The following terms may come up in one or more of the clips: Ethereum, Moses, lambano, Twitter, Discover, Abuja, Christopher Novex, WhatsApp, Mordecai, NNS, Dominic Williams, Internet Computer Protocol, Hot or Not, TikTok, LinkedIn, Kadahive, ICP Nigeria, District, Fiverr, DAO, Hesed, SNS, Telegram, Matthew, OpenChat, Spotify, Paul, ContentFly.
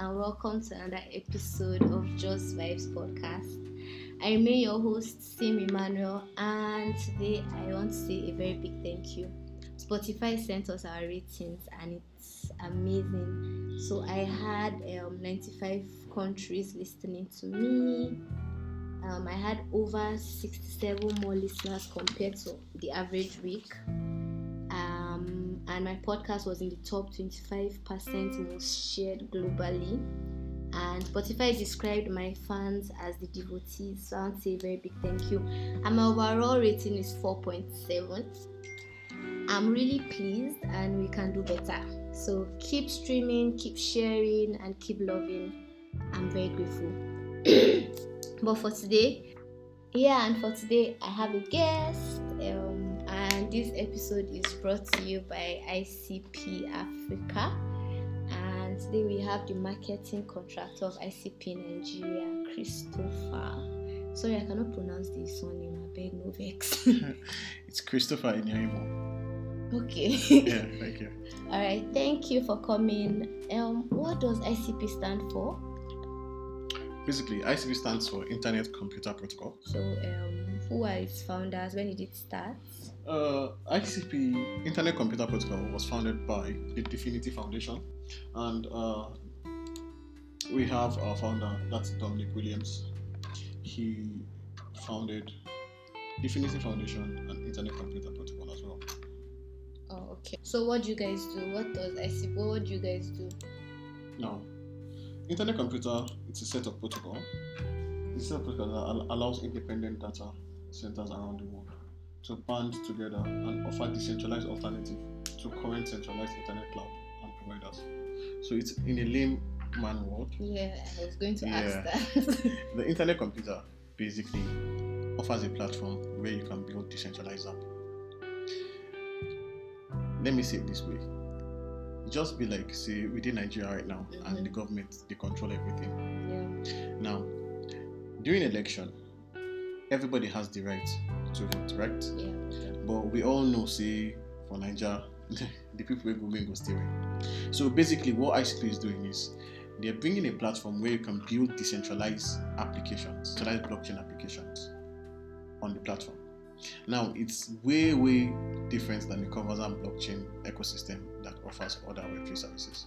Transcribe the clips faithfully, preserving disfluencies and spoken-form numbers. and welcome to another episode of Just Vibes Podcast. I remain your host, Sim Emmanuel, and today I want to say a very big thank you. Spotify sent us our ratings and it's amazing. So I had um, ninety-five countries listening to me. Um, I had over sixty-seven more listeners compared to the average week. Um, and my podcast was in the top twenty-five percent most shared globally. And Spotify described my fans as the devotees. So I want to say a very big thank you. And my overall rating is four point seven. I'm really pleased and we can do better. So keep streaming, keep sharing, and keep loving. I'm very grateful. But for today, yeah, and for today, I have a guest, um, and this episode is brought to you by I C P Africa. And today we have the marketing contractor of I C P Nigeria, Christopher. Sorry, I cannot pronounce this one name. I beg Novex. It's Christopher Inyaibo. Okay. Yeah, thank you. All right, thank you for coming. Um, what does I C P stand for? Basically, I C P stands for Internet Computer Protocol. So, um, who are its founders? When did it start? Uh, I C P, Internet Computer Protocol, was founded by the DFINITY Foundation. And uh, we have our founder, that's Dominic Williams. He founded DFINITY Foundation and Internet Computer Protocol as well. Oh, okay. So, what do you guys do? What does I C P, what do you guys do? No. Internet computer, it's a set of protocol. It's a set of protocol that allows independent data centers around the world to band together and offer decentralized alternative to current centralized internet cloud and providers. So it's in a lame man word. Yeah, I was going to yeah. ask that. The internet computer basically offers a platform where you can build decentralized app. Let me say it this way. Just be like, say, within Nigeria right now, mm-hmm. and the government, they control everything. Yeah. Now, during election, everybody has the right to vote, right? Yeah. Okay. But we all know, say, for Nigeria, the people who go steering. So basically, what I C P is doing is they're bringing a platform where you can build decentralized applications, decentralized blockchain applications on the platform. Now, it's way, way different than the conversant blockchain ecosystem that offers other web three services.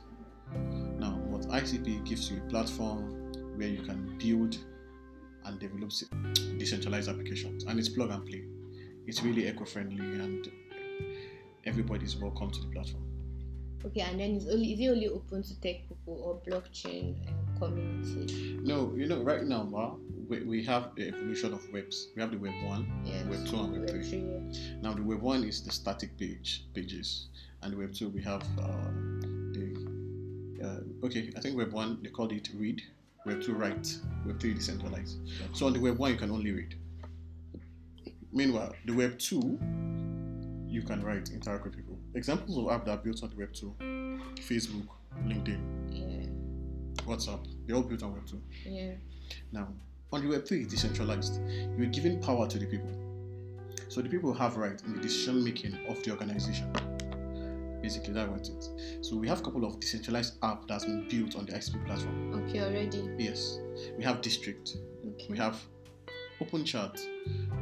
Now, what I C P gives you a platform where you can build and develop decentralized applications, and it's plug and play. It's really eco-friendly, and everybody's welcome to the platform. Okay, and then is, only, is it only open to tech people or blockchain uh, community? No, you know, right now, wow, we, we have the evolution of webs. We have the web one, yes, web two, and web three. three, yeah. Now, the web one is the static page pages, and web two, we have uh, the, uh, okay, I think web one, they called it read, web two, write, web three, decentralized. Okay. So on the web one, you can only read. Meanwhile, the web two, you can write, interact with people. Examples of apps that are built on the web two, Facebook, LinkedIn, yeah. WhatsApp, they're all built on web two. Yeah. Now, on the web three, it's decentralized. You're giving power to the people. So the people have right in the decision making of the organization. Basically, that's what it is. So we have a couple of decentralized apps that's been built on the I C P platform. Okay, already? Yes. We have District. Okay. We have OpenChat.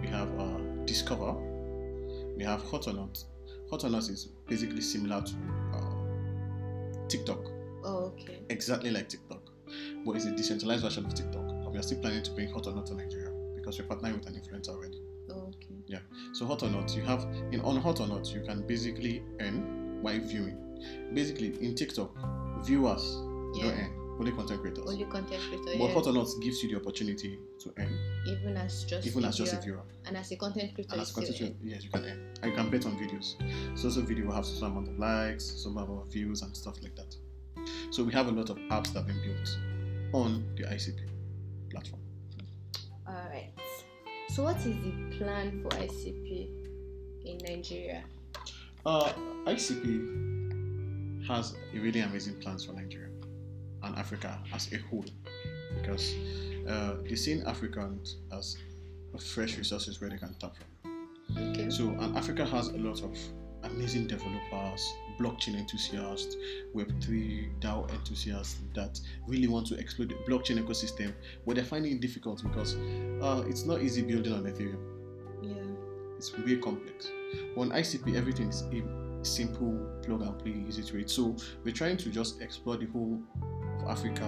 We have uh, Discover. We have Hot or Not. Hot or Not is basically similar to uh, TikTok. Oh, okay. Exactly like TikTok, but it's a decentralized version of TikTok. And we are still planning to bring Hot or Not to Nigeria because we're partnering with an influencer already. Oh, okay. Yeah. So Hot or Not, you have in on Hot or Not, you can basically earn by viewing. Basically, in TikTok, viewers yeah. don't earn. Only content creators. Only content creators. But yeah. Hot or Not gives you the opportunity to earn. Even as just even as just a viewer. And as a content creator. And as a content creator, yes, you can earn. And you can bet on videos. So so video will have some amount of likes, some amount of views, and stuff like that. So we have a lot of apps that have been built on the I C P platform. Alright. So what is the plan for I C P in Nigeria? Uh, I C P has really amazing plans for Nigeria and Africa as a whole, because uh, they see Africans as fresh resources where they can tap from. Okay. So, and Africa has a lot of amazing developers, blockchain enthusiasts, web three, DAO enthusiasts that really want to explore the blockchain ecosystem, but they're finding it difficult because uh, it's not easy building on Ethereum. Yeah. It's really complex. On I C P, everything is simple, plug and play, easy to read. So we're trying to just explore the whole of Africa,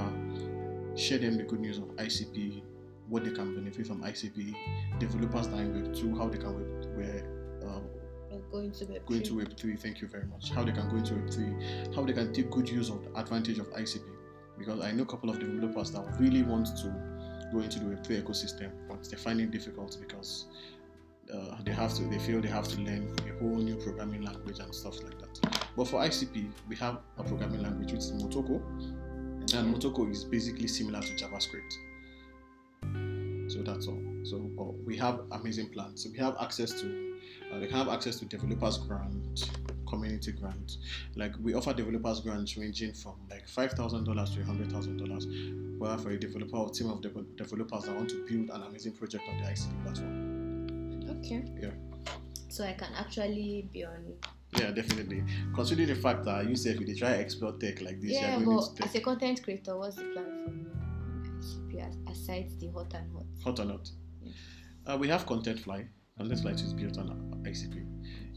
share them the good news of I C P, what they can benefit from I C P, developers that are in web two, how they can web, where, um, going to web three. Going to web three, thank you very much. How they can go into web three, how they can take good use of the advantage of I C P. Because I know a couple of developers that really want to go into the web three ecosystem, but they find it difficult because uh, they have to. They feel they have to learn a whole new programming language and stuff like that. But for I C P, we have a programming language which is Motoko, okay. And Motoko is basically similar to JavaScript. So that's all. So well, we have amazing plans. So we have access to, uh, we have access to developers grant, community grant. Like we offer developers grants ranging from like five thousand dollars to a hundred thousand dollars, where for a developer or team of de- developers that want to build an amazing project on the I C P platform. Okay. Yeah. So I can actually be on. Yeah, definitely. Considering the fact that you say if you try explore tech like this, yeah, you're going but into as a content creator, what's the plan for you? Aside the hot and hot. Hot or not? Yes. Uh, we have ContentFly. ContentFly is built on I C P.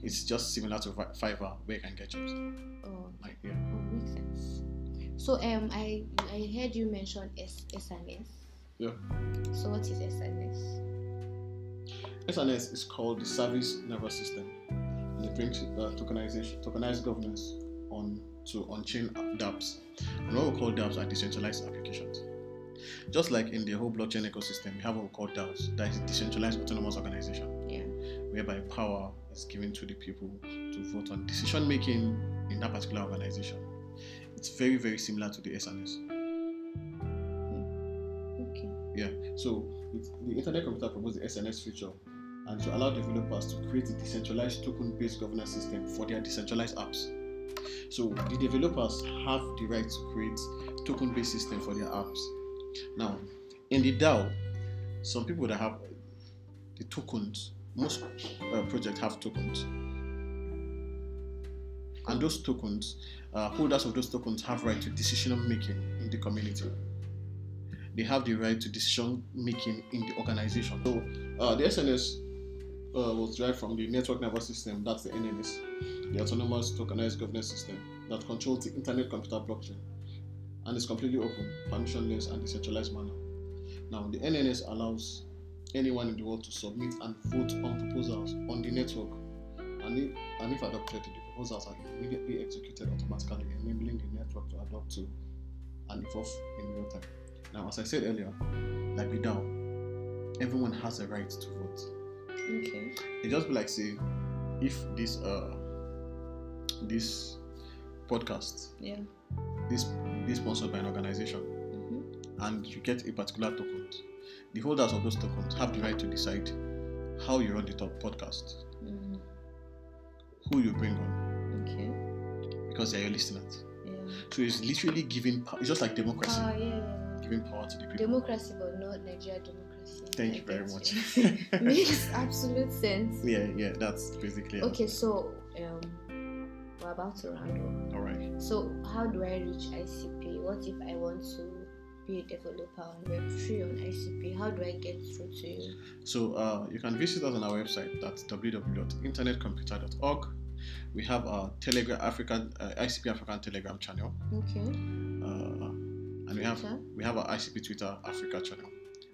It's just similar to Fiverr, where you can get jobs. Oh, like, yeah. Oh, makes sense. So um, I I heard you mention S N S. Yeah. So what is S N S? S N S is called the Service Nervous System. And it brings uh, tokenization, tokenized governance on to on-chain dApps. And what we call dApps are decentralized applications. Just like in the whole blockchain ecosystem, we have what we call DAOs, that is decentralized autonomous organization, yeah. Whereby power is given to the people to vote on decision making in that particular organization. It's very, very similar to the S N S. Hmm. Okay. Yeah. So it's, the Internet Computer proposed the S N S feature, and to allow developers to create a decentralized token-based governance system for their decentralized apps. So the developers have the right to create token-based system for their apps. Now, in the DAO, some people that have the tokens, most uh, projects have tokens, and those tokens, uh, holders of those tokens have right to decision making in the community. They have the right to decision making in the organization. So, uh, the S N S uh, was derived from the Network Nervous System, that's the N N S, the Autonomous Tokenized Governance System, that controls the Internet Computer Blockchain. And it's completely open, permissionless, and decentralized manner. Now, the N N S allows anyone in the world to submit and vote on proposals on the network, and if, and if adopted, the proposals are immediately executed automatically, enabling the network to adapt to and evolve in real time. Now, as I said earlier, like the DAO, everyone has a right to vote. Okay. It just be like, say, if this uh this podcast, yeah, this. be sponsored by an organization, mm-hmm. and you get a particular token. The holders of those tokens have the right to decide how you run the top podcast, mm. who you bring on, okay, because they're your listeners. Yeah. So it's literally giving power. It's just like democracy, oh, yeah. giving power to the people. Democracy, but not Nigeria democracy. Thank I you very much. Makes absolute sense. Yeah, yeah, that's basically. Okay, it. so um, we're about to round up. So how do I reach I C P? What if I want to be a developer on web three on I C P? How do I get through to you? So uh, you can visit us on our website. That's w w w dot internet computer dot org. We have our Telegram African uh, I C P African Telegram channel. Okay. Uh, and Twitter? we have we have our I C P Twitter Africa channel.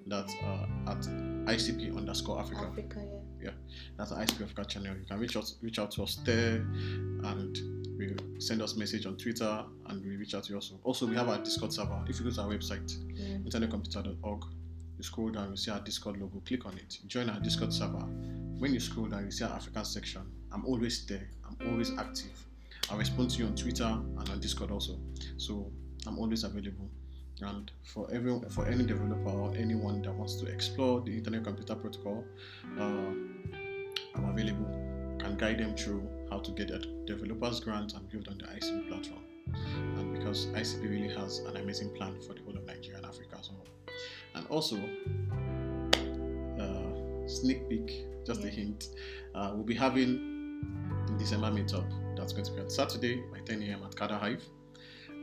That's uh, at I C P underscore Africa. Africa, yeah. Yeah, that's our I C P Africa channel. You can reach out reach out to us there, and you send us message on Twitter, and we reach out to you also. Also, we have our Discord server. If you go to our website, yeah. internet computer dot org, you scroll down, you see our Discord logo, click on it, join our Discord server. When you scroll down, you see our African section. I'm always there, I'm always active. I respond to you on Twitter and on Discord also. So I'm always available. And for everyone, for any developer or anyone that wants to explore the Internet Computer Protocol, uh, I'm available. I can guide them through how to get a developer's grant and build on the I C P platform. And because I C P really has an amazing plan for the whole of Nigeria and Africa as well. And also, uh, sneak peek, just yeah. a hint, uh, we'll be having in December meetup. That's going to be on Saturday by ten A M at Kadahive.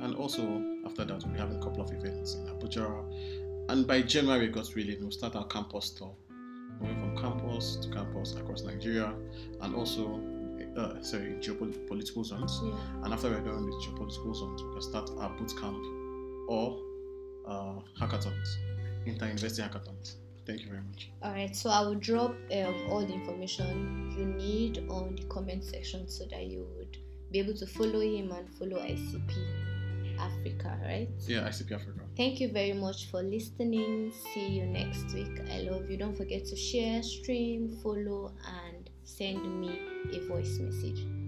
And also after that, we'll be having a couple of events in Abuja. And by January, it got really, we'll start our campus tour, moving from campus to campus across Nigeria, and also uh, sorry, geopolitical zones. Yeah. And after we're done with geopolitical zones, we can start our boot camp or uh, hackathons, inter-university hackathons. Thank you very much. All right, so I will drop um, all the information you need on the comment section so that you would be able to follow him and follow I C P Africa, right? Yeah, I C P Africa. Thank you very much for listening. See you next week. I love you. Don't forget to share, stream, follow, and send me a voice message.